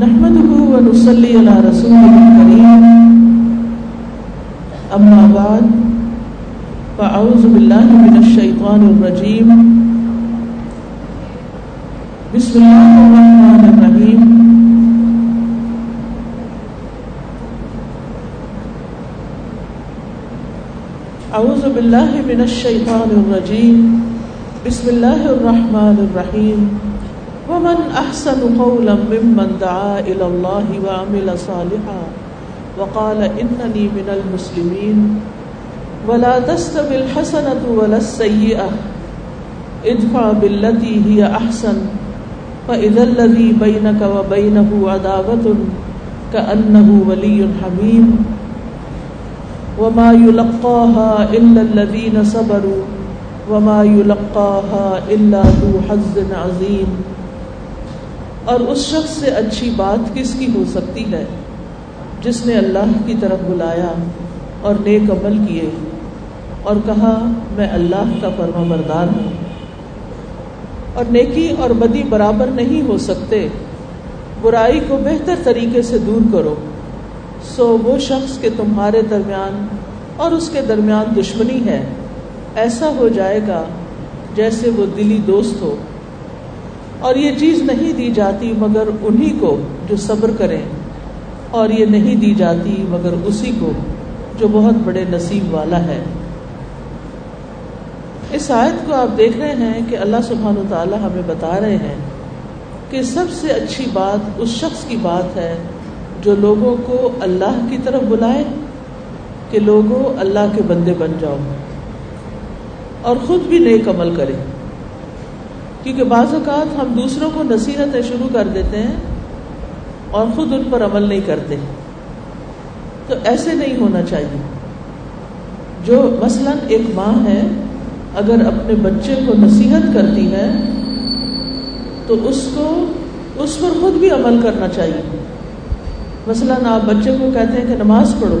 نحمده ونصلي على رسوله الكريم اما بعد فاعوذ بالله من الشيطان الرجيم بسم الله الرحمن الرحيم اعوذ بالله من الشيطان الرجيم بسم الله الرحمن الرحيم ومن احسن قولا ممن دعا الى الله وعمل صالحا وقال انني من المسلمين ولا تستوي الحسنه ولا السيئه ادفع بالتي هي احسن فاذا الذي بينك وبينه عداوه كانه ولي حميم وما يلقاها الا الذين صبروا وما يلقاها الا ذو حظ عظيم. اور اس شخص سے اچھی بات کس کی ہو سکتی ہے جس نے اللہ کی طرف بلایا اور نیک عمل کیے اور کہا میں اللہ کا فرما بردار ہوں. اور نیکی اور بدی برابر نہیں ہو سکتے، برائی کو بہتر طریقے سے دور کرو، سو وہ شخص کے تمہارے درمیان اور اس کے درمیان دشمنی ہے ایسا ہو جائے گا جیسے وہ دلی دوست ہو. اور یہ چیز نہیں دی جاتی مگر انہی کو جو صبر کریں، اور یہ نہیں دی جاتی مگر اسی کو جو بہت بڑے نصیب والا ہے. اس آیت کو آپ دیکھ رہے ہیں کہ اللہ سبحانہ وتعالی ہمیں بتا رہے ہیں کہ سب سے اچھی بات اس شخص کی بات ہے جو لوگوں کو اللہ کی طرف بلائے کہ لوگوں اللہ کے بندے بن جاؤ اور خود بھی نیک عمل کریں. کیونکہ بعض اوقات ہم دوسروں کو نصیحتیں شروع کر دیتے ہیں اور خود ان پر عمل نہیں کرتے، تو ایسے نہیں ہونا چاہیے. جو مثلا ایک ماں ہے اگر اپنے بچے کو نصیحت کرتی ہے تو اس کو اس پر خود بھی عمل کرنا چاہیے. مثلا آپ بچے کو کہتے ہیں کہ نماز پڑھو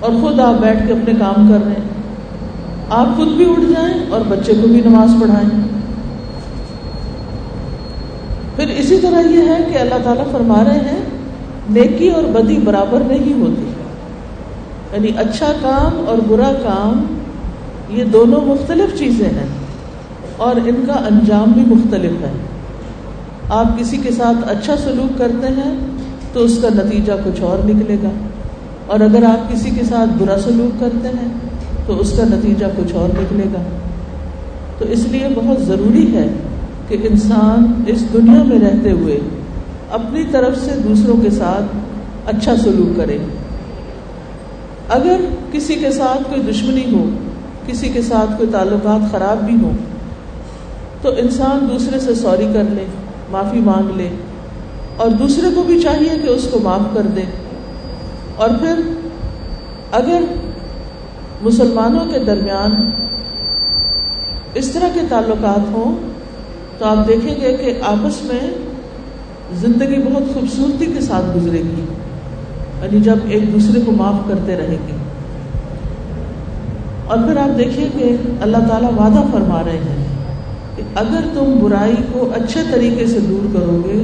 اور خود آپ بیٹھ کے اپنے کام کر رہے ہیں، آپ خود بھی اٹھ جائیں اور بچے کو بھی نماز پڑھائیں. پھر اسی طرح یہ ہے کہ اللہ تعالیٰ فرما رہے ہیں نیکی اور بدی برابر نہیں ہوتی، یعنی اچھا کام اور برا کام یہ دونوں مختلف چیزیں ہیں اور ان کا انجام بھی مختلف ہے. آپ کسی کے ساتھ اچھا سلوک کرتے ہیں تو اس کا نتیجہ کچھ اور نکلے گا، اور اگر آپ کسی کے ساتھ برا سلوک کرتے ہیں تو اس کا نتیجہ کچھ اور نکلے گا. تو اس لیے بہت ضروری ہے کہ انسان اس دنیا میں رہتے ہوئے اپنی طرف سے دوسروں کے ساتھ اچھا سلوک کرے. اگر کسی کے ساتھ کوئی دشمنی ہو، کسی کے ساتھ کوئی تعلقات خراب بھی ہوں، تو انسان دوسرے سے سوری کر لے، معافی مانگ لے، اور دوسرے کو بھی چاہیے کہ اس کو معاف کر دے. اور پھر اگر مسلمانوں کے درمیان اس طرح کے تعلقات ہوں تو آپ دیکھیں گے کہ آپس میں زندگی بہت خوبصورتی کے ساتھ گزرے گی، یعنی جب ایک دوسرے کو معاف کرتے رہیں گے. اور پھر آپ دیکھیں کہ اللہ تعالیٰ وعدہ فرما رہے ہیں کہ اگر تم برائی کو اچھے طریقے سے دور کرو گے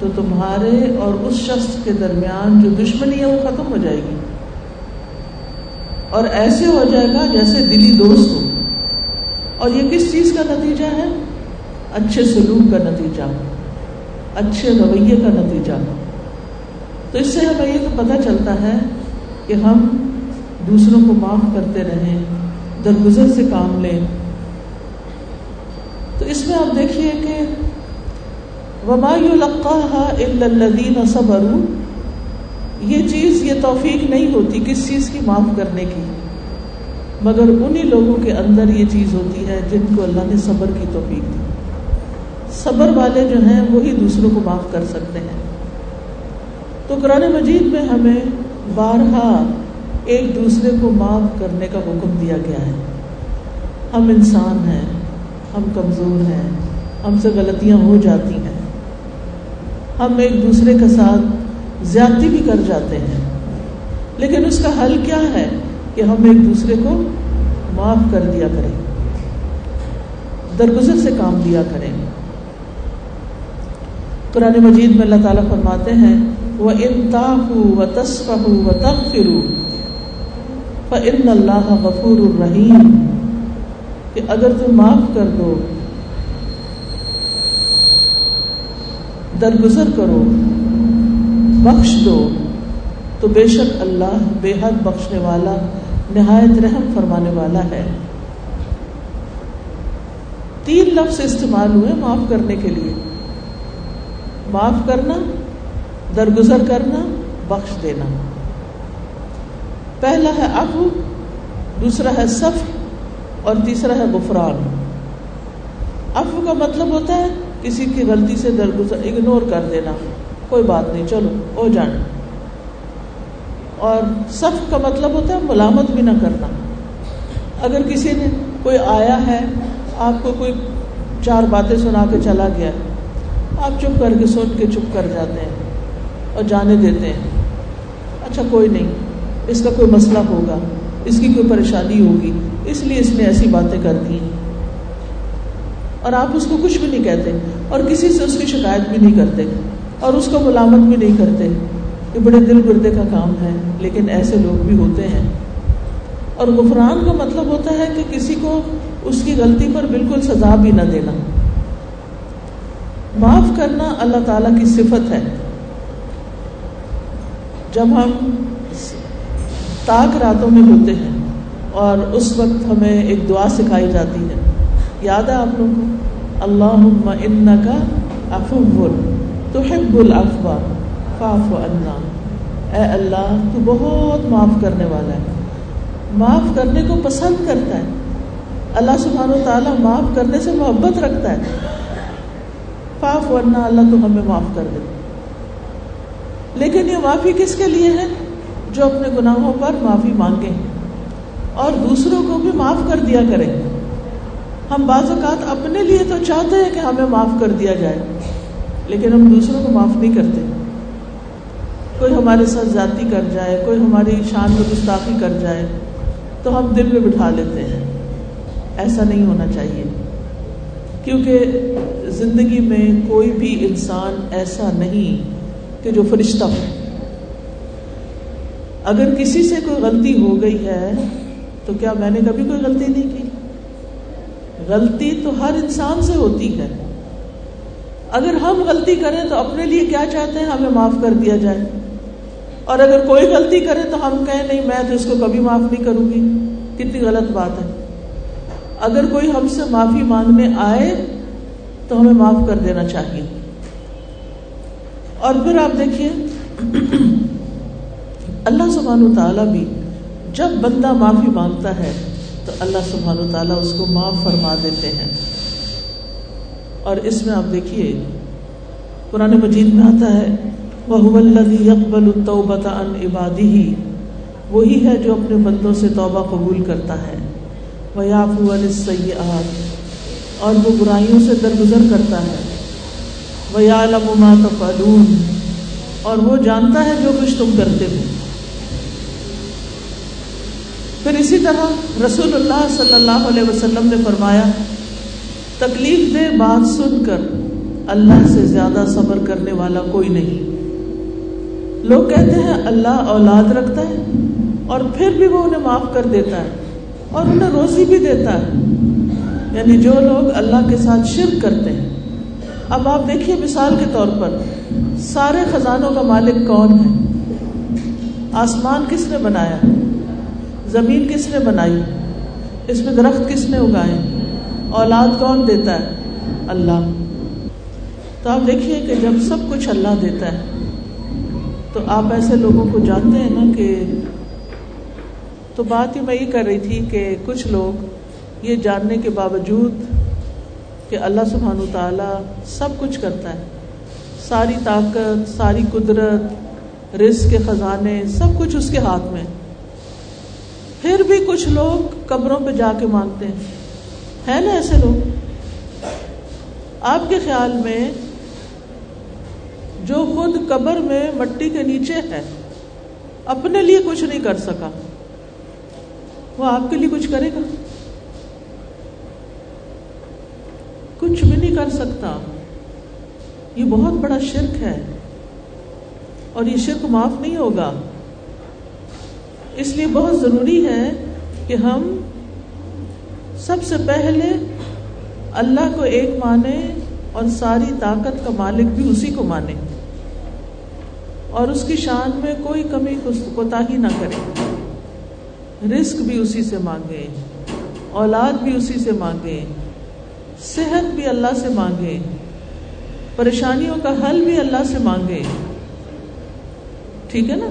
تو تمہارے اور اس شخص کے درمیان جو دشمنی ہے وہ ختم ہو جائے گی، اور ایسے ہو جائے گا جیسے دلی دوست ہو. اور یہ کس چیز کا نتیجہ ہے؟ اچھے سلوک کا نتیجہ، اچھے رویے کا نتیجہ. تو اس سے ہمیں یہ تو پتہ چلتا ہے کہ ہم دوسروں کو معاف کرتے رہیں، درگزر سے کام لیں. تو اس میں آپ دیکھیے کہ وَمَا يُلَقَّاهَا إِلَّا الَّذِينَ صَبَرُوا، یہ چیز یہ توفیق نہیں ہوتی کس چیز کی؟ معاف کرنے کی. مگر انہی لوگوں کے اندر یہ چیز ہوتی ہے جن کو اللہ نے صبر کی توفیق دی. صبر والے جو ہیں وہی دوسروں کو معاف کر سکتے ہیں. تو قرآن مجید میں ہمیں بارہا ایک دوسرے کو معاف کرنے کا حکم دیا گیا ہے. ہم انسان ہیں، ہم کمزور ہیں، ہم سے غلطیاں ہو جاتی ہیں، ہم ایک دوسرے کے ساتھ زیادتی بھی کر جاتے ہیں. لیکن اس کا حل کیا ہے؟ کہ ہم ایک دوسرے کو معاف کر دیا کریں، درگزر سے کام دیا کریں. قرآن مجید میں اللہ تعالیٰ فرماتے ہیں وَإِن تَعْفُوا وَتَصْفَحُوا وَتَغْفِرُوا فَإِنَّ اللَّهَ غَفُورٌ رَحِيمٌ، کہ اگر تم معاف کر دو، درگزر کرو، بخش دو، تو بے شک اللہ بے حد بخشنے والا، نہایت رحم فرمانے والا ہے۔ تین لفظ استعمال ہوئے معاف کرنے کے لیے، معاف کرنا، درگزر کرنا، بخش دینا۔ پہلا ہے عفو، دوسرا ہے صفح، اور تیسرا ہے غفران۔ عفو کا مطلب ہوتا ہے کسی کی غلطی سے درگزر، اگنور کر دینا، کوئی بات نہیں، چلو ہو جانا۔ اور صفح کا مطلب ہوتا ہے ملامت بھی نہ کرنا۔ اگر کسی نے، کوئی آیا ہے آپ کو کوئی چار باتیں سنا کے چلا گیا ہے، آپ چپ کر کے سوچ کے چپ کر جاتے ہیں اور جانے دیتے ہیں، اچھا کوئی نہیں، اس کا کوئی مسئلہ ہوگا، اس کی کوئی پریشانی ہوگی، اس لیے اس نے ایسی باتیں کر دی، اور آپ اس کو کچھ بھی نہیں کہتے اور کسی سے اس کی شکایت بھی نہیں کرتے اور اس کو ملامت بھی نہیں کرتے۔ یہ بڑے دل گردے کا کام ہے، لیکن ایسے لوگ بھی ہوتے ہیں۔ اور غفران کا مطلب ہوتا ہے کہ کسی کو اس کی غلطی پر بالکل سزا بھی نہ دینا۔ معاف کرنا اللہ تعالیٰ کی صفت ہے۔ جب ہم تاک راتوں میں ہوتے ہیں اور اس وقت ہمیں ایک دعا سکھائی جاتی ہے، یاد ہے آپ لوگوں کو، اللہم انکا عفو تحب العفو فاعف عنا، اے اللہ تو بہت معاف کرنے والا ہے، معاف کرنے کو پسند کرتا ہے۔ اللہ سبحانہ و تعالیٰ معاف کرنے سے محبت رکھتا ہے۔ فاعف عنا، اللہ تو ہمیں معاف کر دے۔ لیکن یہ معافی کس کے لیے ہے؟ جو اپنے گناہوں پر معافی مانگیں اور دوسروں کو بھی معاف کر دیا کریں۔ ہم بعض اوقات اپنے لیے تو چاہتے ہیں کہ ہمیں معاف کر دیا جائے، لیکن ہم دوسروں کو معاف نہیں کرتے۔ کوئی ہمارے ساتھ زیادتی کر جائے، کوئی ہماری شان میں گستاخی کر جائے تو ہم دل میں بٹھا لیتے ہیں۔ ایسا نہیں ہونا چاہیے، کیونکہ زندگی میں کوئی بھی انسان ایسا نہیں کہ جو فرشتہ ہو۔ اگر کسی سے کوئی غلطی ہو گئی ہے تو کیا میں نے کبھی کوئی غلطی نہیں کی؟ غلطی تو ہر انسان سے ہوتی ہے۔ اگر ہم غلطی کریں تو اپنے لیے کیا چاہتے ہیں؟ ہمیں معاف کر دیا جائے۔ اور اگر کوئی غلطی کرے تو ہم کہیں نہیں، میں تو اس کو کبھی معاف نہیں کروں گی، کتنی غلط بات ہے۔ اگر کوئی ہم سے معافی مانگنے آئے تو ہمیں معاف کر دینا چاہیے۔ اور پھر آپ دیکھیے اللہ سبحانہ و تعالیٰ بھی جب بندہ معافی مانگتا ہے تو اللہ سبحانہ و تعالیٰ اس کو معاف فرما دیتے ہیں۔ اور اس میں آپ دیکھیے قرآن مجید میں آتا ہے وَهُوَ الَّذِي يَقْبَلُ التَّوْبَةَ عَنْ عِبَادِهِ، وہی ہے جو اپنے بندوں سے توبہ قبول کرتا ہے، وَيَعْفُو عَنِ السَّيِّئَاتِ، اور وہ برائیوں سے درگزر کرتا ہے، وَيَعْلَمُ مَا تَفْعَلُونَ، اور وہ جانتا ہے جو کچھ تم کرتے ہو۔ پھر اسی طرح رسول اللہ صلی اللہ علیہ وسلم نے فرمایا، تکلیف دہ بات سن کر اللہ سے زیادہ صبر کرنے والا کوئی نہیں۔ لوگ کہتے ہیں اللہ اولاد رکھتا ہے اور پھر بھی وہ انہیں معاف کر دیتا ہے اور انہیں روزی بھی دیتا ہے، یعنی جو لوگ اللہ کے ساتھ شرک کرتے ہیں۔ اب آپ دیکھیے مثال کے طور پر سارے خزانوں کا مالک کون ہے؟ آسمان کس نے بنایا؟ زمین کس نے بنائی؟ اس میں درخت کس نے اگائے؟ اولاد کون دیتا ہے؟ اللہ۔ تو آپ دیکھیے کہ جب سب کچھ اللہ دیتا ہے تو آپ ایسے لوگوں کو جانتے ہیں نا کہ تو بات ہی میں یہ کر رہی تھی کہ کچھ لوگ یہ جاننے کے باوجود کہ اللہ سبحانہ تعالیٰ سب کچھ کرتا ہے، ساری طاقت، ساری قدرت، رزق کے خزانے، سب کچھ اس کے ہاتھ میں، پھر بھی کچھ لوگ قبروں پہ جا کے مانگتے ہیں نا ایسے لوگ۔ آپ کے خیال میں جو خود قبر میں مٹی کے نیچے ہے، اپنے لیے کچھ نہیں کر سکا، وہ آپ کے لیے کچھ کرے گا؟ کچھ بھی نہیں کر سکتا۔ یہ بہت بڑا شرک ہے اور یہ شرک معاف نہیں ہوگا. اس لیے بہت ضروری ہے کہ ہم سب سے پہلے اللہ کو ایک مانیں اور ساری طاقت کا مالک بھی اسی کو مانیں اور اس کی شان میں کوئی کمی کوتاہی نہ کریں. رزق بھی اسی سے مانگیں, اولاد بھی اسی سے مانگیں, صحت بھی اللہ سے مانگیں, پریشانیوں کا حل بھی اللہ سے مانگیں. ٹھیک ہے نا,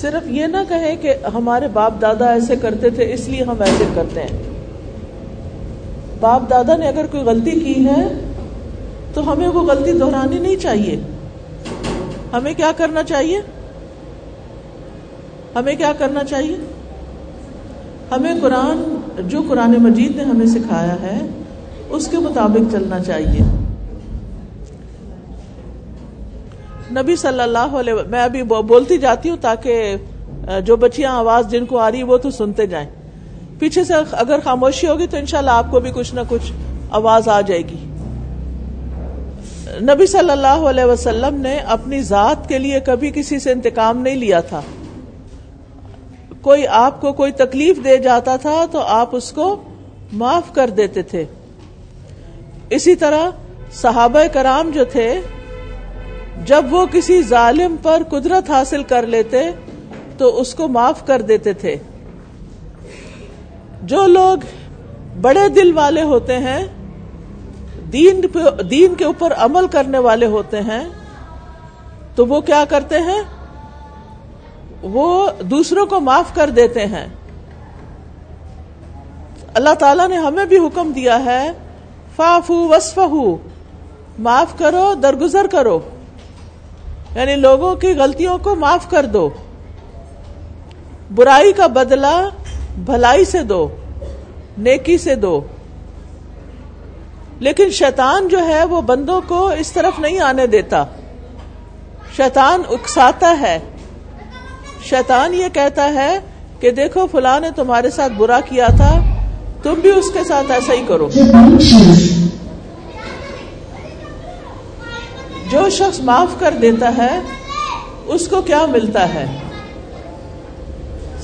صرف یہ نہ کہیں کہ ہمارے باپ دادا ایسے کرتے تھے اس لیے ہم ایسے کرتے ہیں. باپ دادا نے اگر کوئی غلطی کی ہے تو ہمیں وہ غلطی دہرانی نہیں چاہیے. ہمیں کیا کرنا چاہیے, ہمیں کیا کرنا چاہیے, ہمیں قرآن, جو قرآن مجید نے ہمیں سکھایا ہے اس کے مطابق چلنا چاہیے. نبی صلی اللہ علیہ وسلم, میں ابھی بولتی جاتی ہوں تاکہ جو بچیاں آواز جن کو آ رہی وہ تو سنتے جائیں, پیچھے سے اگر خاموشی ہوگی تو انشاءاللہ آپ کو بھی کچھ نہ کچھ آواز آ جائے گی. نبی صلی اللہ علیہ وسلم نے اپنی ذات کے لیے کبھی کسی سے انتقام نہیں لیا تھا. کوئی آپ کو کوئی تکلیف دے جاتا تھا تو آپ اس کو معاف کر دیتے تھے. اسی طرح صحابہ کرام جو تھے جب وہ کسی ظالم پر قدرت حاصل کر لیتے تو اس کو معاف کر دیتے تھے. جو لوگ بڑے دل والے ہوتے ہیں, دین کے اوپر عمل کرنے والے ہوتے ہیں, تو وہ کیا کرتے ہیں, وہ دوسروں کو معاف کر دیتے ہیں. اللہ تعالیٰ نے ہمیں بھی حکم دیا ہے فَعْفُوا وَاسْفَحُوا, معاف کرو, درگزر کرو, یعنی لوگوں کی غلطیوں کو معاف کر دو, برائی کا بدلہ بھلائی سے دو, نیکی سے دو. لیکن شیطان جو ہے وہ بندوں کو اس طرف نہیں آنے دیتا. شیطان اکساتا ہے, شیطان یہ کہتا ہے کہ دیکھو فلاں نے تمہارے ساتھ برا کیا تھا, تم بھی اس کے ساتھ ایسا ہی کرو. جو شخص معاف کر دیتا ہے اس کو کیا ملتا ہے,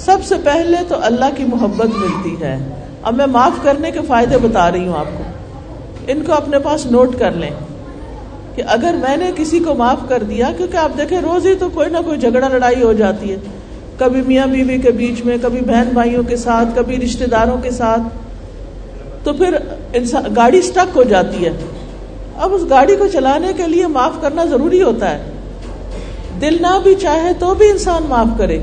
سب سے پہلے تو اللہ کی محبت ملتی ہے. اب میں معاف کرنے کے فائدے بتا رہی ہوں آپ کو, ان کو اپنے پاس نوٹ کر لیں کہ اگر میں نے کسی کو معاف کر دیا, کیونکہ آپ دیکھیں روز ہی تو کوئی نہ کوئی جھگڑا لڑائی ہو جاتی ہے, کبھی میاں بیوی کے بیچ میں, کبھی بہن بھائیوں کے ساتھ, کبھی رشتہ داروں کے ساتھ, تو پھر انسان گاڑی سٹک ہو جاتی ہے. اب اس گاڑی کو چلانے کے لیے معاف کرنا ضروری ہوتا ہے, دل نہ بھی چاہے تو بھی انسان معاف کرے.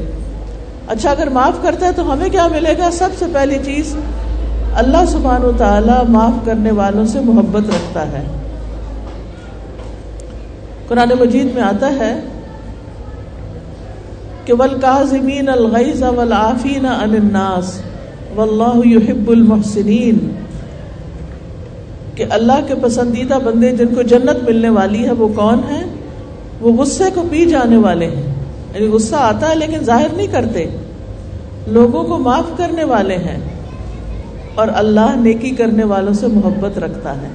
اچھا اگر معاف کرتا ہے تو ہمیں کیا ملے گا, سب سے پہلی چیز اللہ سبحانہ و تعالیٰ معاف کرنے والوں سے محبت رکھتا ہے. قرآن مجید میں آتا ہے کہ والکاظمین الغیظ والعافین عن الناس واللہ یحب المحسنین, کہ اللہ کے پسندیدہ بندے جن کو جنت ملنے والی ہے وہ کون ہیں, وہ غصے کو پی جانے والے ہیں, یعنی غصہ آتا ہے لیکن ظاہر نہیں کرتے, لوگوں کو معاف کرنے والے ہیں, اور اللہ نیکی کرنے والوں سے محبت رکھتا ہے.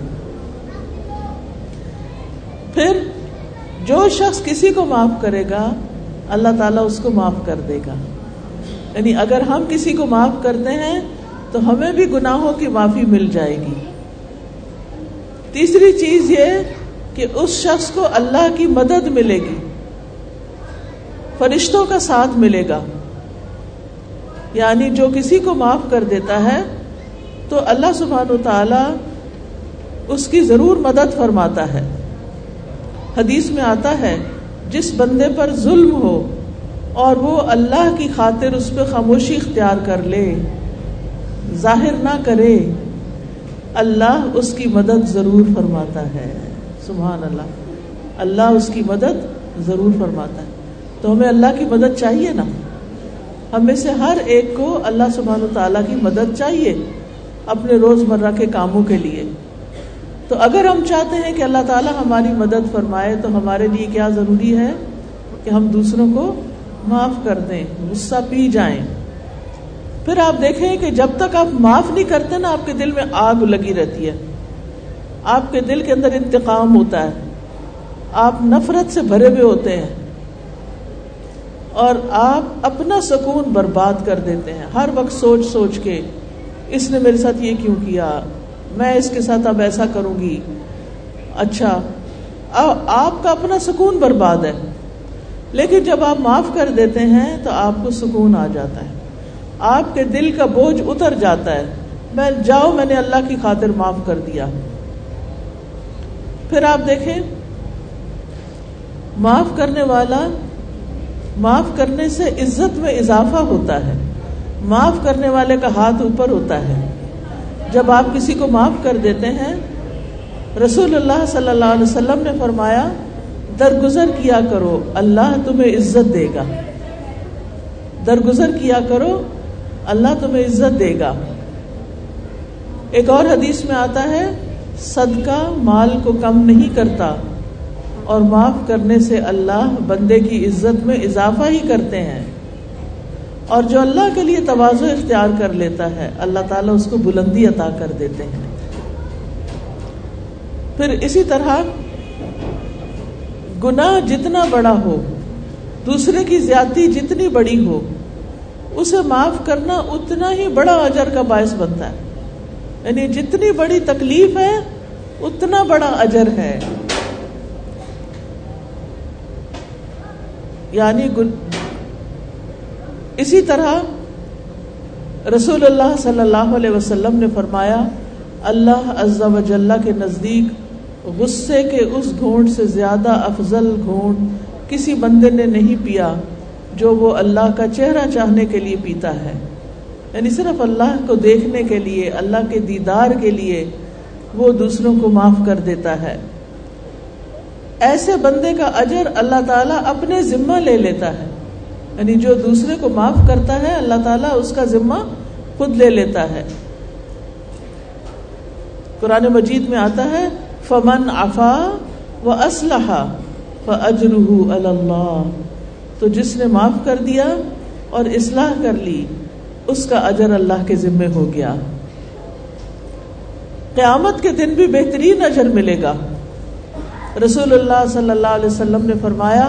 پھر جو شخص کسی کو معاف کرے گا اللہ تعالیٰ اس کو معاف کر دے گا. یعنی اگر ہم کسی کو معاف کرتے ہیں تو ہمیں بھی گناہوں کی معافی مل جائے گی. تیسری چیز یہ کہ اس شخص کو اللہ کی مدد ملے گی, فرشتوں کا ساتھ ملے گا. یعنی جو کسی کو معاف کر دیتا ہے تو اللہ سبحانہ و تعالیٰ اس کی ضرور مدد فرماتا ہے. حدیث میں آتا ہے جس بندے پر ظلم ہو اور وہ اللہ کی خاطر اس پہ خاموشی اختیار کر لے, ظاہر نہ کرے, اللہ اس کی مدد ضرور فرماتا ہے. سبحان اللہ, اللہ اس کی مدد ضرور فرماتا ہے. تو ہمیں اللہ کی مدد چاہیے نا, ہم میں سے ہر ایک کو اللہ سبحانہ وتعالیٰ کی مدد چاہیے اپنے روزمرہ کے کاموں کے لیے. تو اگر ہم چاہتے ہیں کہ اللہ تعالیٰ ہماری مدد فرمائے تو ہمارے لیے کیا ضروری ہے کہ ہم دوسروں کو معاف کر دیں, غصہ پی جائیں. پھر آپ دیکھیں کہ جب تک آپ معاف نہیں کرتے نا آپ کے دل میں آگ لگی رہتی ہے، آپ کے دل کے اندر انتقام ہوتا ہے، آپ نفرت سے بھرے ہوئے ہوتے ہیں اور آپ اپنا سکون برباد کر دیتے ہیں، ہر وقت سوچ سوچ کے اس نے میرے ساتھ یہ کیوں کیا، میں اس کے ساتھ اب ایسا کروں گی، اچھا آپ کا اپنا سکون برباد ہے۔ لیکن جب آپ معاف کر دیتے ہیں تو آپ کو سکون آ جاتا ہے، آپ کے دل کا بوجھ اتر جاتا ہے، میں جاؤ میں نے اللہ کی خاطر معاف کر دیا۔ پھر آپ دیکھیں معاف کرنے والا، معاف کرنے سے عزت میں اضافہ ہوتا ہے، معاف کرنے والے کا ہاتھ اوپر ہوتا ہے۔ جب آپ کسی کو معاف کر دیتے ہیں، رسول اللہ صلی اللہ علیہ وسلم نے فرمایا درگزر کیا کرو اللہ تمہیں عزت دے گا، درگزر کیا کرو اللہ تمہیں عزت دے گا۔ ایک اور حدیث میں آتا ہے صدقہ مال کو کم نہیں کرتا اور معاف کرنے سے اللہ بندے کی عزت میں اضافہ ہی کرتے ہیں، اور جو اللہ کے لیے تواضع اختیار کر لیتا ہے اللہ تعالیٰ اس کو بلندی عطا کر دیتے ہیں۔ پھر اسی طرح گناہ جتنا بڑا ہو، دوسرے کی زیادتی جتنی بڑی ہو، اسے معاف کرنا اتنا ہی بڑا اجر کا باعث بنتا ہے، یعنی جتنی بڑی تکلیف ہے اتنا بڑا اجر ہے۔ یعنی اسی طرح رسول اللہ صلی اللہ علیہ وسلم نے فرمایا اللہ عز و جل کے نزدیک غصے کے اس گھونٹ سے زیادہ افضل گھونٹ کسی بندے نے نہیں پیا جو وہ اللہ کا چہرہ چاہنے کے لیے پیتا ہے، یعنی صرف اللہ کو دیکھنے کے لیے، اللہ کے دیدار کے لیے وہ دوسروں کو معاف کر دیتا ہے۔ ایسے بندے کا اجر اللہ تعالیٰ اپنے ذمہ لے لیتا ہے، یعنی جو دوسرے کو معاف کرتا ہے اللہ تعالیٰ اس کا ذمہ خود لے لیتا ہے۔ قرآن مجید میں آتا ہے فمن عفا واصلح فاجرہ علی اللہ، تو جس نے معاف کر دیا اور اصلاح کر لی اس کا اجر اللہ کے ذمہ ہو گیا۔ قیامت کے دن بھی بہترین اجر ملے گا۔ رسول اللہ صلی اللہ علیہ وسلم نے فرمایا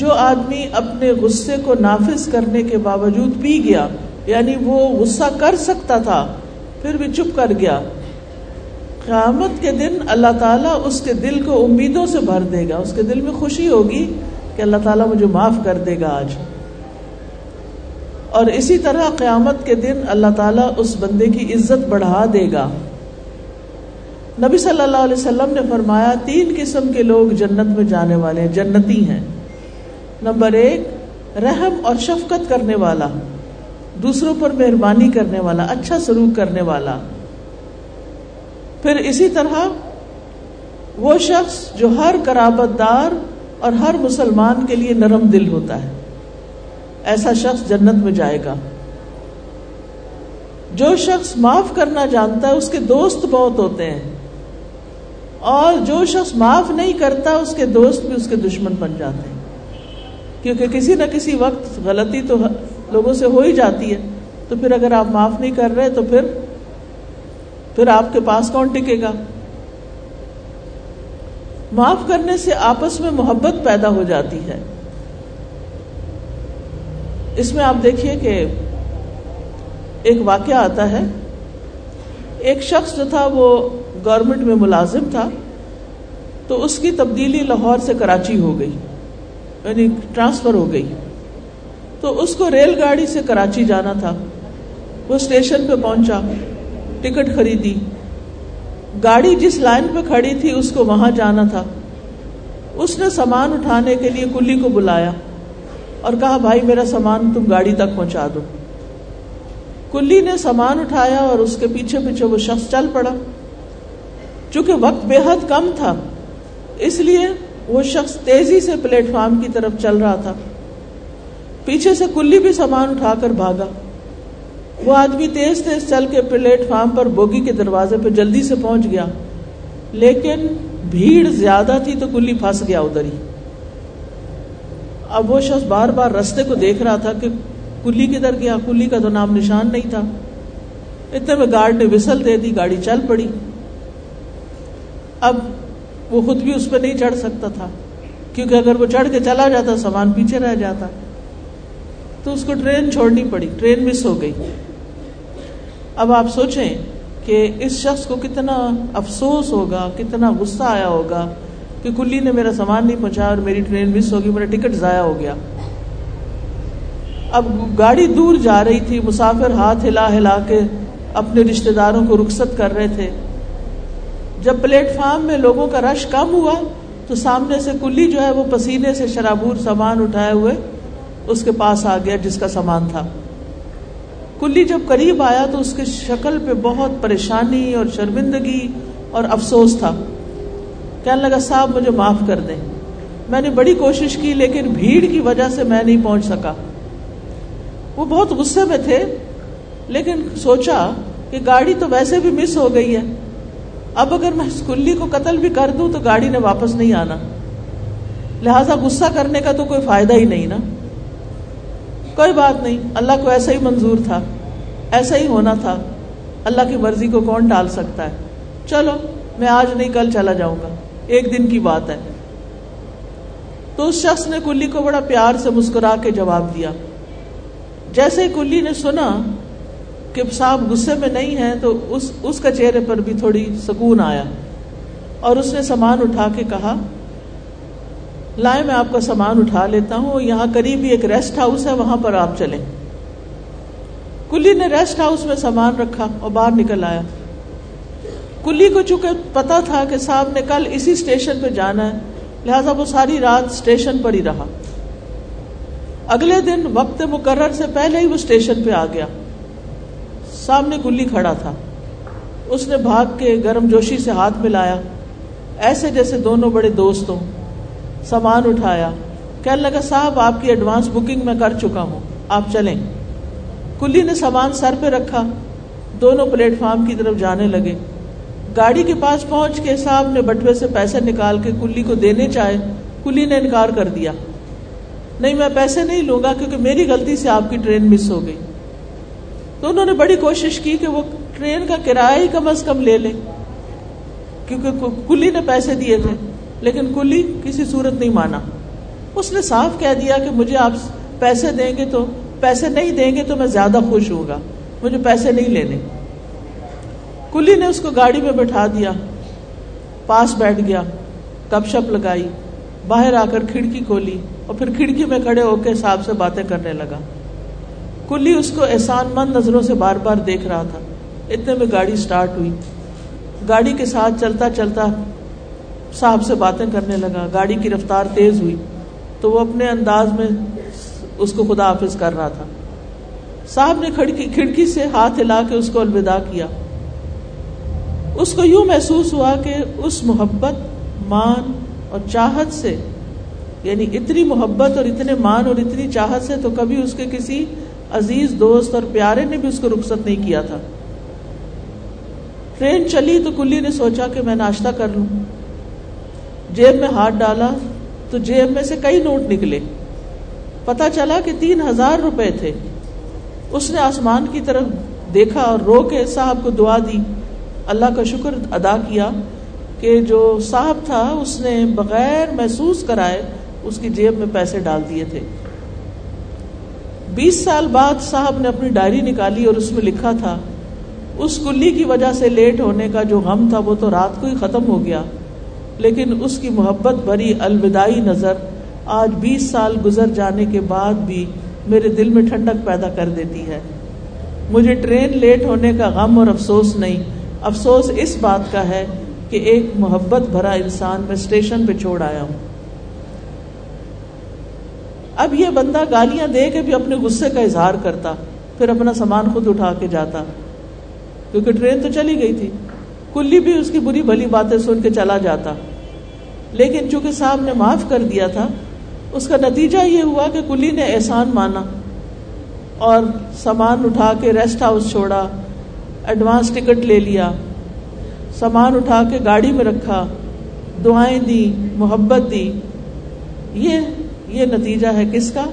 جو آدمی اپنے غصے کو نافذ کرنے کے باوجود پی گیا، یعنی وہ غصہ کر سکتا تھا پھر بھی چپ کر گیا، قیامت کے دن اللہ تعالیٰ اس کے دل کو امیدوں سے بھر دے گا، اس کے دل میں خوشی ہوگی کہ اللہ تعالیٰ مجھے معاف کر دے گا آج۔ اور اسی طرح قیامت کے دن اللہ تعالیٰ اس بندے کی عزت بڑھا دے گا۔ نبی صلی اللہ علیہ وسلم نے فرمایا 3 قسم کے لوگ جنت میں جانے والے ہیں، جنتی ہیں۔ نمبر 1 رحم اور شفقت کرنے والا، دوسروں پر مہربانی کرنے والا، اچھا سلوک کرنے والا۔ پھر اسی طرح وہ شخص جو ہر قرابت دار اور ہر مسلمان کے لیے نرم دل ہوتا ہے، ایسا شخص جنت میں جائے گا۔ جو شخص معاف کرنا جانتا ہے اس کے دوست بہت ہوتے ہیں، اور جو شخص معاف نہیں کرتا اس کے دوست بھی اس کے دشمن بن جاتے ہیں، کیونکہ کسی نہ کسی وقت غلطی تو لوگوں سے ہو ہی جاتی ہے، تو پھر اگر آپ معاف نہیں کر رہے تو پھر آپ کے پاس کون ٹکے گا۔ معاف کرنے سے آپس میں محبت پیدا ہو جاتی ہے۔ اس میں آپ دیکھیے کہ ایک واقعہ آتا ہے، ایک شخص جو تھا وہ گورنمنٹ میں ملازم تھا، تو اس کی تبدیلی لاہور سے کراچی ہو گئی، یعنی ٹرانسفر ہو گئی، تو اس کو ریل گاڑی سے کراچی جانا تھا۔ وہ اسٹیشن پہ پہنچا، ٹکٹ خریدی، گاڑی جس لائن پہ کھڑی تھی اس کو وہاں جانا تھا۔ اس نے سامان اٹھانے کے لیے کلی کو بلایا اور کہا بھائی میرا سامان تم گاڑی تک پہنچا دو۔ کلی نے سامان اٹھایا اور اس کے پیچھے پیچھے وہ شخص چل پڑا۔ چونکہ وقت بے حد کم تھا اس لیے وہ شخص تیزی سے پلیٹ فارم کی طرف چل رہا تھا، پیچھے سے کلی بھی سامان اٹھا کر بھاگا۔ وہ آدمی تیز تیز چل کے پلیٹ فارم پر بوگی کے دروازے پہ جلدی سے پہنچ گیا، لیکن بھیڑ زیادہ تھی تو کلی پھنس گیا ادھر ہی۔ اب وہ شخص بار بار رستے کو دیکھ رہا تھا کہ کلی کدھر گیا؟ کلی کا تو نام نشان نہیں تھا. اتنے میں گارڈ نے وسل دے دی, گاڑی چل پڑی. اب وہ خود بھی اس پہ نہیں چڑھ سکتا تھا, کیونکہ اگر وہ چڑھ کے چلا جاتا سامان پیچھے رہ جاتا, تو اس کو ٹرین چھوڑنی پڑی, ٹرین مس ہو گئی. اب آپ سوچیں کہ اس شخص کو کتنا افسوس ہوگا, کتنا غصہ آیا ہوگا کہ کلی نے میرا سامان نہیں پہنچایا اور میری ٹرین مس ہوگی, میرا ٹکٹ ضائع ہو گیا. اب گاڑی دور جا رہی تھی, مسافر ہاتھ ہلا ہلا کے اپنے رشتہ داروں کو رخصت کر رہے تھے. جب پلیٹ فارم میں لوگوں کا رش کم ہوا تو سامنے سے کلی جو ہے وہ پسینے سے شرابور سامان اٹھائے ہوئے اس کے پاس آ گیا جس کا سامان تھا. کلی جب قریب آیا تو اس کی شکل پہ بہت پریشانی اور شرمندگی اور افسوس تھا. کہنے لگا, صاحب مجھے معاف کر دیں, میں نے بڑی کوشش کی لیکن بھیڑ کی وجہ سے میں نہیں پہنچ سکا. وہ بہت غصے میں تھے, لیکن سوچا کہ گاڑی تو ویسے بھی مس ہو گئی ہے, اب اگر میں اس کلی کو قتل بھی کر دوں تو گاڑی نے واپس نہیں آنا, لہٰذا غصہ کرنے کا تو کوئی فائدہ ہی نہیں نا. کوئی بات نہیں, اللہ کو ایسا ہی منظور تھا, ایسا ہی ہونا تھا, اللہ کی مرضی کو کون ٹال سکتا ہے. چلو میں آج نہیں کل چلا جاؤں گا, ایک دن کی بات ہے. تو اس شخص نے کلی کو بڑا پیار سے مسکرا کے جواب دیا. جیسے ہی کلی نے سنا کہ صاحب غصے میں نہیں ہیں تو اس کا چہرے پر بھی تھوڑی سکون آیا, اور اس نے سامان اٹھا کے کہا, لائیں میں آپ کا سامان اٹھا لیتا ہوں, یہاں قریب ہی ایک ریسٹ ہاؤس ہے, وہاں پر آپ چلیں. کلی نے ریسٹ ہاؤس میں سامان رکھا اور باہر نکل آیا. کلی کو چونکہ پتا تھا کہ صاحب نے کل اسی اسٹیشن پہ جانا ہے, لہٰذا وہ ساری رات اسٹیشن پر ہی رہا. اگلے دن وقت مقرر سے پہلے ہی وہ اسٹیشن پہ آ گیا. سامنے کلی کھڑا تھا. اس نے بھاگ کے گرم جوشی سے ہاتھ ملایا, ایسے جیسے دونوں بڑے دوست ہوں. سامان اٹھایا. کہنے لگا, صاحب آپ کی ایڈوانس بکنگ میں کر چکا ہوں, آپ چلیں. کلی نے سامان سر پہ رکھا, دونوں پلیٹ فارم کی طرف جانے لگے. گاڑی کے پاس پہنچ کے صاحب نے بٹوے سے پیسے نکال کے کلی کو دینے چاہے. کلی نے انکار کر دیا, نہیں میں پیسے نہیں لوں گا, کیونکہ میری غلطی سے آپ کی ٹرین مس ہو گئی. تو انہوں نے بڑی کوشش کی کہ وہ ٹرین کا کرایہ ہی کم از کم لے لیں, کیونکہ کلی نے پیسے دیے تھے. لیکن کلی کسی صورت نہیں مانا. اس نے صاف کہہ دیا کہ مجھے آپ پیسے دیں گے تو پیسے نہیں دیں گے تو میں زیادہ خوش ہوں گا, مجھے پیسے نہیں لینے. کلی نے اس کو گاڑی میں بٹھا دیا, پاس بیٹھ گیا, گپ شپ لگائی, باہر آ کر کھڑکی کھولی اور پھر کھڑکی میں کھڑے ہو کے صاحب سے باتیں کرنے لگا. کلی اس کو احسان مند نظروں سے بار بار دیکھ رہا تھا. اتنے میں گاڑی سٹارٹ ہوئی. گاڑی کے ساتھ چلتا چلتا صاحب سے باتیں کرنے لگا. گاڑی کی رفتار تیز ہوئی تو وہ اپنے انداز میں اس کو خدا حافظ کر رہا تھا. صاحب نے کھڑکی سے ہاتھ ہلا کے اس کو الوداع کیا. اس کو یوں محسوس ہوا کہ اس محبت, مان اور چاہت سے, یعنی اتنی محبت اور اتنے مان اور اتنی چاہت سے تو کبھی اس کے کسی عزیز دوست اور پیارے نے بھی اس کو رخصت نہیں کیا تھا. ٹرین چلی تو کلی نے سوچا کہ میں ناشتہ کر لوں. جیب میں ہاتھ ڈالا تو جیب میں سے کئی نوٹ نکلے. پتہ چلا کہ 3000 روپے تھے. اس نے آسمان کی طرف دیکھا اور رو کے صاحب کو دعا دی. اللہ کا شکر ادا کیا کہ جو صاحب تھا اس نے بغیر محسوس کرائے اس کی جیب میں پیسے ڈال دیے تھے. 20 سال بعد صاحب نے اپنی ڈائری نکالی اور اس میں لکھا تھا, اس کلی کی وجہ سے لیٹ ہونے کا جو غم تھا وہ تو رات کو ہی ختم ہو گیا, لیکن اس کی محبت بھری الوداعی نظر آج 20 سال گزر جانے کے بعد بھی میرے دل میں ٹھنڈک پیدا کر دیتی ہے. مجھے ٹرین لیٹ ہونے کا غم اور افسوس نہیں, افسوس اس بات کا ہے کہ ایک محبت بھرا انسان میں اسٹیشن پہ چھوڑ آیا ہوں. اب یہ بندہ گالیاں دے کے بھی اپنے غصے کا اظہار کرتا, پھر اپنا سامان خود اٹھا کے جاتا, کیونکہ ٹرین تو چلی گئی تھی. کلی بھی اس کی بری بھلی باتیں سن کے چلا جاتا, لیکن چونکہ صاحب نے معاف کر دیا تھا, اس کا نتیجہ یہ ہوا کہ کلی نے احسان مانا اور سامان اٹھا کے ریسٹ ہاؤس چھوڑا, ایڈوانس ٹکٹ لے لیا, سامان اٹھا کے گاڑی میں رکھا, دعائیں دی, محبت دی. یہ نتیجہ ہے کس کا؟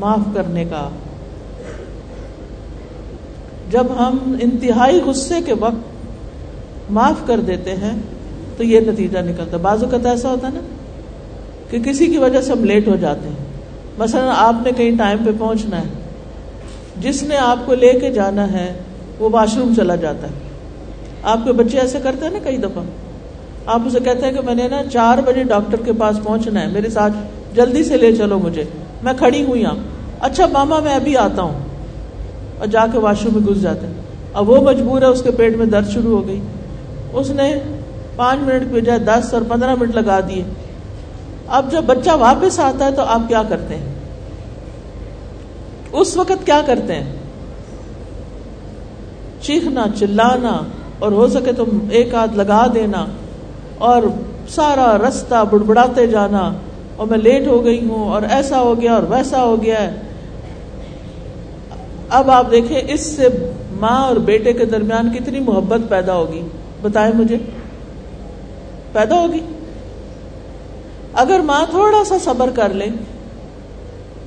معاف کرنے کا. جب ہم انتہائی غصے کے وقت معاف کر دیتے ہیں تو یہ نتیجہ نکلتا ہے. بعض اوقات ایسا ہوتا ہے نا کہ کسی کی وجہ سے ہم لیٹ ہو جاتے ہیں. مثلا آپ نے کہیں ٹائم پہ پہنچنا ہے, جس نے آپ کو لے کے جانا ہے وہ واش روم چلا جاتا ہے. آپ کے بچے ایسے کرتے ہیں نا کئی دفعہ, آپ اسے کہتے ہیں کہ میں نے نا 4 بجے ڈاکٹر کے پاس پہنچنا ہے, میرے ساتھ جلدی سے لے چلو مجھے, میں کھڑی ہوئی ہوں. اچھا ماما میں ابھی آتا ہوں, اور جا کے واش روم میں گھس جاتے ہیں. اب وہ مجبور ہے, اس کے پیٹ میں درد شروع ہو گئی, اس نے 5 منٹ کی بجائے 10 اور 15 منٹ لگا دیے. اب جب بچہ واپس آتا ہے تو آپ کیا کرتے ہیں اس وقت؟ کیا کرتے ہیں؟ چیخنا, چلانا, اور ہو سکے تو ایک ہاتھ لگا دینا, اور سارا رستہ بڑبڑاتے جانا, اور میں لیٹ ہو گئی ہوں, اور ایسا ہو گیا اور ویسا ہو گیا ہے. اب آپ دیکھیں اس سے ماں اور بیٹے کے درمیان کتنی محبت پیدا ہوگی, بتائیں مجھے پیدا ہوگی؟ اگر ماں تھوڑا سا صبر کر لے,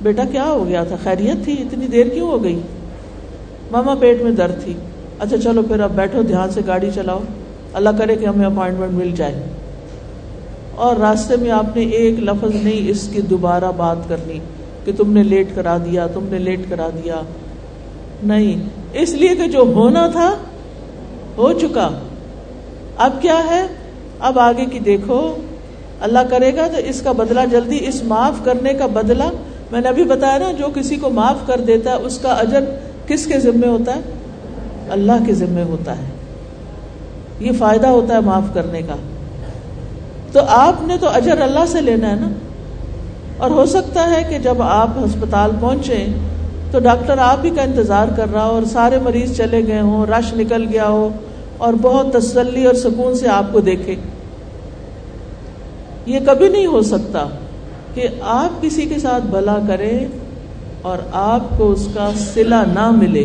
بیٹا کیا ہو گیا تھا, خیریت تھی, اتنی دیر کیوں ہو گئی؟ ماما پیٹ میں درد تھی. اچھا چلو پھر اب بیٹھو, دھیان سے گاڑی چلاؤ, اللہ کرے کہ ہمیں اپائنٹمنٹ مل جائے. اور راستے میں آپ نے ایک لفظ نہیں اس کی دوبارہ بات کرنی کہ تم نے لیٹ کرا دیا, تم نے لیٹ کرا دیا. نہیں, اس لیے کہ جو ہونا تھا ہو چکا. اب کیا ہے, اب آگے کی دیکھو, اللہ کرے گا تو اس کا بدلہ جلدی, اس معاف کرنے کا بدلہ, میں نے ابھی بتایا نا, جو کسی کو معاف کر دیتا ہے اس کا اجر کس کے ذمہ ہوتا ہے؟ اللہ کے ذمہ ہوتا ہے. یہ فائدہ ہوتا ہے معاف کرنے کا. تو آپ نے تو اجر اللہ سے لینا ہے نا. اور ہو سکتا ہے کہ جب آپ ہسپتال پہنچیں تو ڈاکٹر آپ ہی کا انتظار کر رہا ہو, اور سارے مریض چلے گئے ہوں, رش نکل گیا ہو, اور بہت تسلی اور سکون سے آپ کو دیکھے. یہ کبھی نہیں ہو سکتا کہ آپ کسی کے ساتھ بھلا کریں اور آپ کو اس کا صلہ نہ ملے.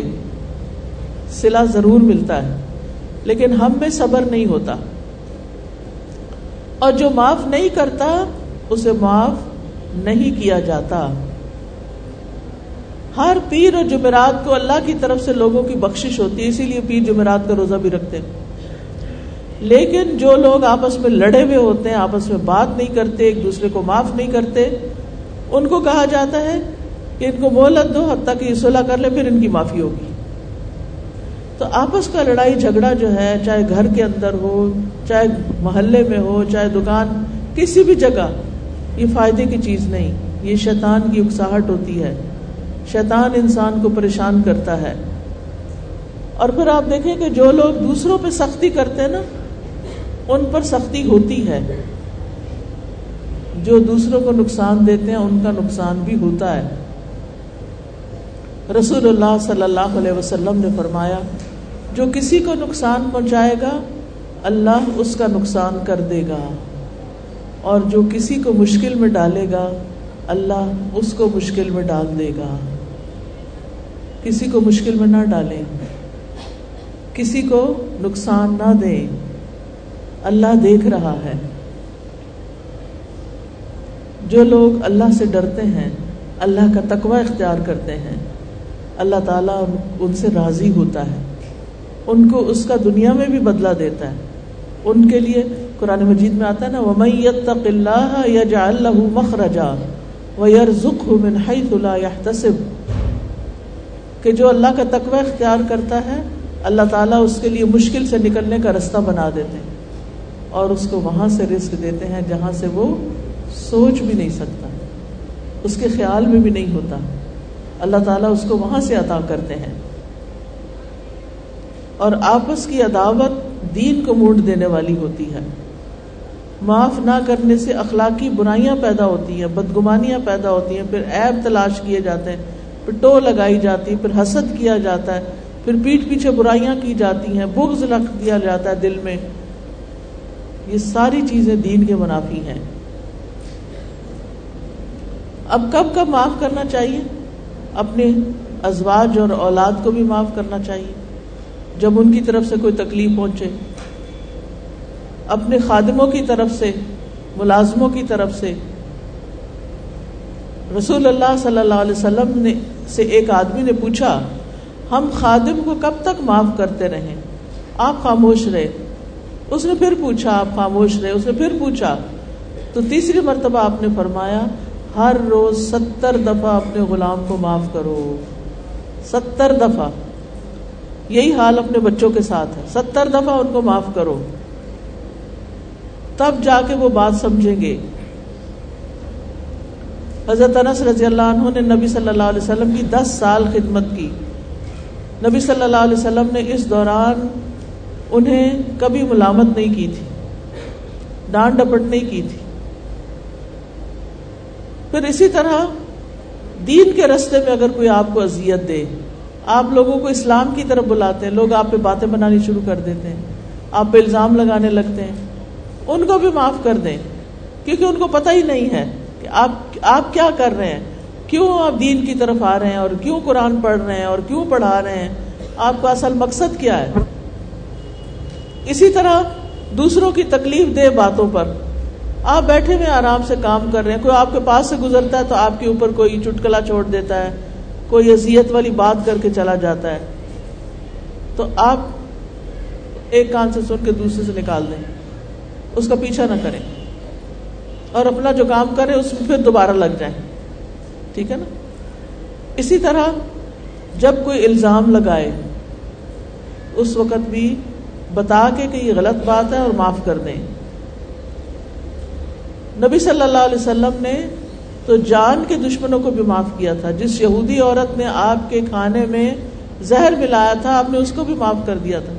صلہ ضرور ملتا ہے, لیکن ہم میں صبر نہیں ہوتا. اور جو معاف نہیں کرتا اسے معاف نہیں کیا جاتا. ہر پیر اور جمعرات کو اللہ کی طرف سے لوگوں کی بخشش ہوتی ہے, اسی لیے پیر جمعرات کا روزہ بھی رکھتے ہیں. لیکن جو لوگ آپس میں لڑے ہوئے ہوتے ہیں, آپس میں بات نہیں کرتے, ایک دوسرے کو معاف نہیں کرتے, ان کو کہا جاتا ہے کہ ان کو مہلت دو حتیٰ کہ یہ صلح کر لیں, پھر ان کی معافی ہوگی. تو آپس کا لڑائی جھگڑا جو ہے, چاہے گھر کے اندر ہو, چاہے محلے میں ہو, چاہے دکان, کسی بھی جگہ, یہ فائدے کی چیز نہیں. یہ شیطان کی اکساہٹ ہوتی ہے. شیطان انسان کو پریشان کرتا ہے. اور پھر آپ دیکھیں کہ جو لوگ دوسروں پہ سختی کرتے ہیں نا, ان پر سختی ہوتی ہے. جو دوسروں کو نقصان دیتے ہیں ان کا نقصان بھی ہوتا ہے. رسول اللہ صلی اللہ علیہ وسلم نے فرمایا, جو کسی کو نقصان پہنچائے گا اللہ اس کا نقصان کر دے گا, اور جو کسی کو مشکل میں ڈالے گا اللہ اس کو مشکل میں ڈال دے گا. کسی کو مشکل میں نہ ڈالیں, کسی کو نقصان نہ دیں, اللہ دیکھ رہا ہے. جو لوگ اللہ سے ڈرتے ہیں, اللہ کا تقوی اختیار کرتے ہیں, اللہ تعالیٰ ان سے راضی ہوتا ہے, ان کو اس کا دنیا میں بھی بدلہ دیتا ہے. ان کے لیے قرآن مجید میں آتا ہے نا, وَمَن يَتَّقِ اللَّهَ يَجْعَلْ لَهُ مَخْرَجًا وَيَرْزُقْهُ مِنْ حَيْثُ لَا يَحْتَسِبُ. کہ جو اللہ کا تقوی اختیار کرتا ہے اللہ تعالیٰ اس کے لیے مشکل سے نکلنے کا رستہ بنا دیتے ہیں, اور اس کو وہاں سے رزق دیتے ہیں جہاں سے وہ سوچ بھی نہیں سکتا, اس کے خیال میں بھی نہیں ہوتا. اللہ تعالیٰ اس کو وہاں سے عطا کرتے ہیں. اور آپس کی عداوت دین کو موڑ دینے والی ہوتی ہے. معاف نہ کرنے سے اخلاقی برائیاں پیدا ہوتی ہیں, بدگمانیاں پیدا ہوتی ہیں, پھر عیب تلاش کیے جاتے ہیں, پھر ٹو لگائی جاتی ہے, پھر حسد کیا جاتا ہے, پھر پیٹ پیچھے برائیاں کی جاتی ہیں, بغض رکھ دیا جاتا ہے دل میں. یہ ساری چیزیں دین کے منافی ہیں. اب کب کب معاف کرنا چاہیے؟ اپنے ازواج اور اولاد کو بھی معاف کرنا چاہیے جب ان کی طرف سے کوئی تکلیف پہنچے, اپنے خادموں کی طرف سے, ملازموں کی طرف سے. رسول اللہ صلی اللہ علیہ وسلم نے سے ایک آدمی نے پوچھا, ہم خادم کو کب تک معاف کرتے رہیں, آپ خاموش رہے. اس نے پھر پوچھا, آپ خاموش رہے. اس نے پھر پوچھا, تو تیسری مرتبہ آپ نے فرمایا, ہر روز 70 دفعہ اپنے غلام کو معاف کرو. 70 دفعہ. یہی حال اپنے بچوں کے ساتھ ہے, 70 دفعہ ان کو معاف کرو, تب جا کے وہ بات سمجھیں گے. حضرت انس رضی اللہ عنہ نے نبی صلی اللہ علیہ وسلم کی 10 سال خدمت کی. نبی صلی اللہ علیہ وسلم نے اس دوران انہیں کبھی ملامت نہیں کی تھی, ڈانٹ ڈپٹ نہیں کی تھی. پھر اسی طرح دین کے راستے میں اگر کوئی آپ کو اذیت دے, آپ لوگوں کو اسلام کی طرف بلاتے ہیں, لوگ آپ پہ باتیں بنانی شروع کر دیتے ہیں, آپ پہ الزام لگانے لگتے ہیں, ان کو بھی معاف کر دیں, کیونکہ ان کو پتہ ہی نہیں ہے کہ آپ کیا کر رہے ہیں, کیوں آپ دین کی طرف آ رہے ہیں اور کیوں قرآن پڑھ رہے ہیں اور کیوں پڑھا رہے ہیں, آپ کا اصل مقصد کیا ہے. اسی طرح دوسروں کی تکلیف دہ باتوں پر, آپ بیٹھے ہوئے آرام سے کام کر رہے ہیں, کوئی آپ کے پاس سے گزرتا ہے تو آپ کے اوپر کوئی چٹکلا چھوڑ دیتا ہے, کوئی اذیت والی بات کر کے چلا جاتا ہے, تو آپ ایک کان سے سن کے دوسرے سے نکال دیں, اس کا پیچھا نہ کریں, اور اپنا جو کام کریں اس میں پھر دوبارہ لگ جائیں. ٹھیک ہے نا. اسی طرح جب کوئی الزام لگائے اس وقت بھی بتا کے کہ یہ غلط بات ہے اور معاف کر دیں. نبی صلی اللہ علیہ وسلم نے تو جان کے دشمنوں کو بھی معاف کیا تھا. جس یہودی عورت نے آپ کے کھانے میں زہر ملایا تھا, آپ نے اس کو بھی معاف کر دیا تھا.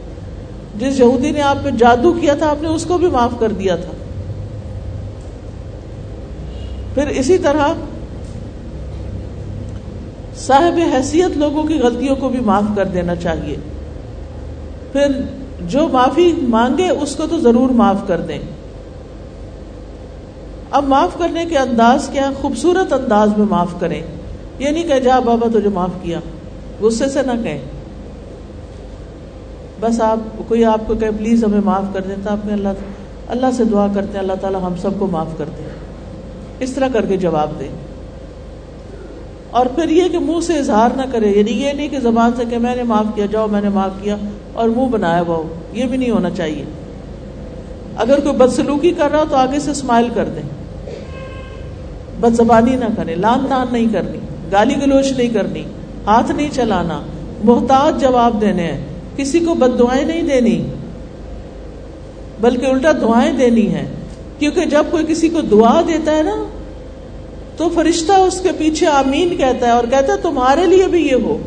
جس یہودی نے آپ پہ جادو کیا تھا, آپ نے اس کو بھی معاف کر دیا تھا. پھر اسی طرح صاحب حیثیت لوگوں کی غلطیوں کو بھی معاف کر دینا چاہیے. پھر جو معافی مانگے اس کو تو ضرور معاف کر دیں. اب معاف کرنے کے انداز کیا, خوبصورت انداز میں معاف کریں. یہ نہیں کہ جا بابا تجھے معاف کیا, غصے سے نہ کہیں. بس آپ کوئی آپ کو کہے پلیز ہمیں معاف کر دیں, تو آپ نے اللہ سے دعا کرتے ہیں اللہ تعالیٰ ہم سب کو معاف کر دیں, اس طرح کر کے جواب دیں. اور پھر یہ کہ منہ سے اظہار نہ کرے, یعنی یہ نہیں کہ زبان سے کہ میں نے معاف کیا, جاؤ میں نے معاف کیا اور منہ بنایا ہوا ہو, یہ بھی نہیں ہونا چاہیے. اگر کوئی بدسلوکی کر رہا ہو تو آگے سے اسمائل کر دیں, بد زبانی نہ کریں, لان تان نہیں کرنی, گالی گلوچ نہیں کرنی, ہاتھ نہیں چلانا, محتاط جواب دینے ہیں, کسی کو بد دعائیں نہیں دینی بلکہ الٹا دعائیں دینی ہیں. کیونکہ جب کوئی کسی کو دعا دیتا ہے نا تو فرشتہ اس کے پیچھے آمین کہتا ہے اور کہتا ہے تمہارے لیے بھی یہ ہو.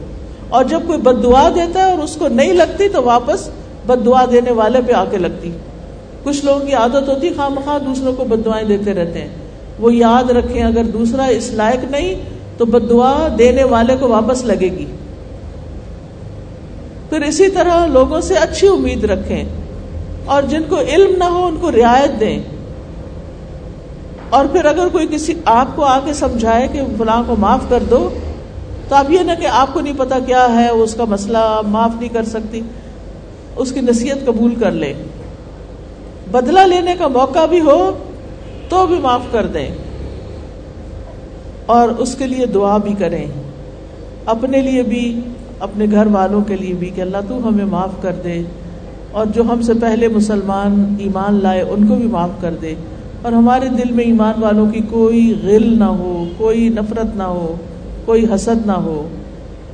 اور جب کوئی بد دعا دیتا ہے اور اس کو نہیں لگتی تو واپس بد دعا دینے والے پہ آ کے لگتی. کچھ لوگوں کی عادت ہوتی ہے خواہ مخواہ دوسروں کو بد دعائیں دیتے رہتے ہیں. وہ یاد رکھیں اگر دوسرا اس لائق نہیں تو بد دعا دینے والے کو واپس لگے گی. پھر اسی طرح لوگوں سے اچھی امید رکھیں, اور جن کو علم نہ ہو ان کو رعایت دیں. اور پھر اگر کوئی کسی آپ کو آ کے سمجھائے کہ فلاں کو معاف کر دو, تو آپ یہ نہ کہ آپ کو نہیں پتا کیا ہے اس کا مسئلہ, معاف نہیں کر سکتی, اس کی نصیحت قبول کر لیں. بدلہ لینے کا موقع بھی ہو تو بھی معاف کر دیں, اور اس کے لیے دعا بھی کریں, اپنے لیے بھی اپنے گھر والوں کے لیے بھی, کہ اللہ تو ہمیں معاف کر دے, اور جو ہم سے پہلے مسلمان ایمان لائے ان کو بھی معاف کر دے, اور ہمارے دل میں ایمان والوں کی کوئی غل نہ ہو, کوئی نفرت نہ ہو, کوئی حسد نہ ہو.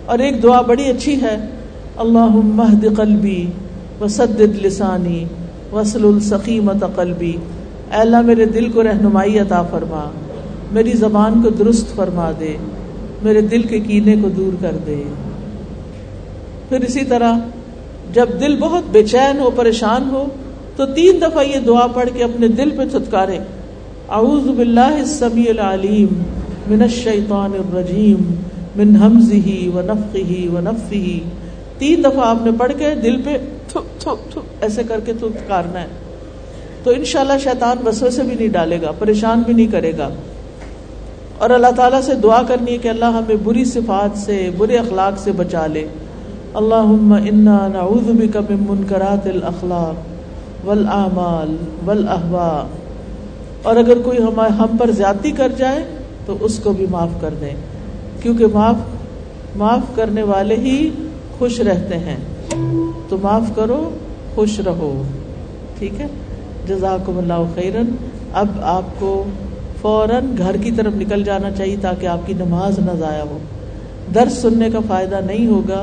اور ایک دعا بڑی اچھی ہے, اللہم اہد قلبی وسدد لسانی وسل السقیمت قلبی, اے اللہ میرے دل کو رہنمائی عطا فرما, میری زبان کو درست فرما دے, میرے دل کے کینے کو دور کر دے. پھر اسی طرح جب دل بہت بے چین ہو, پریشان ہو, تو 3 دفعہ یہ دعا پڑھ کے اپنے دل پہ تھتکارے, اعوذ باللہ السمیع العلیم من الشیطان الرجیم من ہمزہ ونفخہ ونفثہ. 3 دفعہ آپ نے پڑھ کے دل پہ تھپ تھپ تھپ ایسے کر کے تھتکارنا ہے, تو انشاءاللہ شیطان وسوسے بھی نہیں ڈالے گا, پریشان بھی نہیں کرے گا. اور اللہ تعالیٰ سے دعا کرنی ہے کہ اللہ ہمیں بری صفات سے, برے اخلاق سے بچا لے. اللہم انا نعوذ بک من منکرات الاخلاق والاعمال والاہواء. اور اگر کوئی ہم پر زیادتی کر جائے تو اس کو بھی معاف کر دیں, کیونکہ معاف کرنے والے ہی خوش رہتے ہیں، تو معاف کرو، خوش رہو. ٹھیک ہے، جزاکم اللہ خیراً. اب آپ کو فوراً گھر کی طرف نکل جانا چاہیے تاکہ آپ کی نماز نہ ضائع ہو. درس سننے کا فائدہ نہیں ہوگا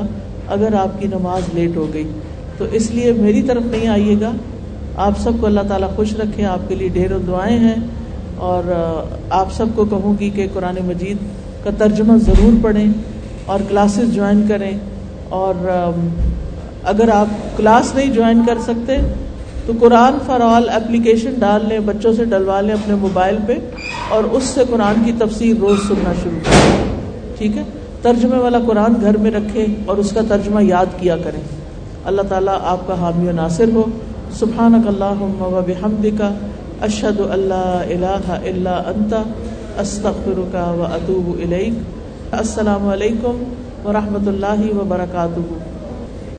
اگر آپ کی نماز لیٹ ہو گئی، تو اس لیے میری طرف نہیں آئیے گا. آپ سب کو اللہ تعالیٰ خوش رکھے. آپ کے لیے ڈھیروں دعائیں ہیں، اور آپ سب کو کہوں گی کہ قرآن مجید کا ترجمہ ضرور پڑھیں اور کلاسز جوائن کریں. اور اگر آپ کلاس نہیں جوائن کر سکتے تو قرآن فار آل اپلیکیشن ڈال لیں، بچوں سے ڈلوا لیں اپنے موبائل پہ، اور اس سے قرآن کی تفسیر روز سننا شروع کریں. ٹھیک ہے، ترجمے والا قرآن گھر میں رکھیں اور اس کا ترجمہ یاد کیا کریں. اللہ تعالیٰ آپ کا حامی و ناصر ہو. سبحانک اللہم و بحمدک، اشہد ان لا الہ الا انت، استغفرک و اتوب الیک. السلام علیکم ورحمۃ اللہ وبرکاتہ.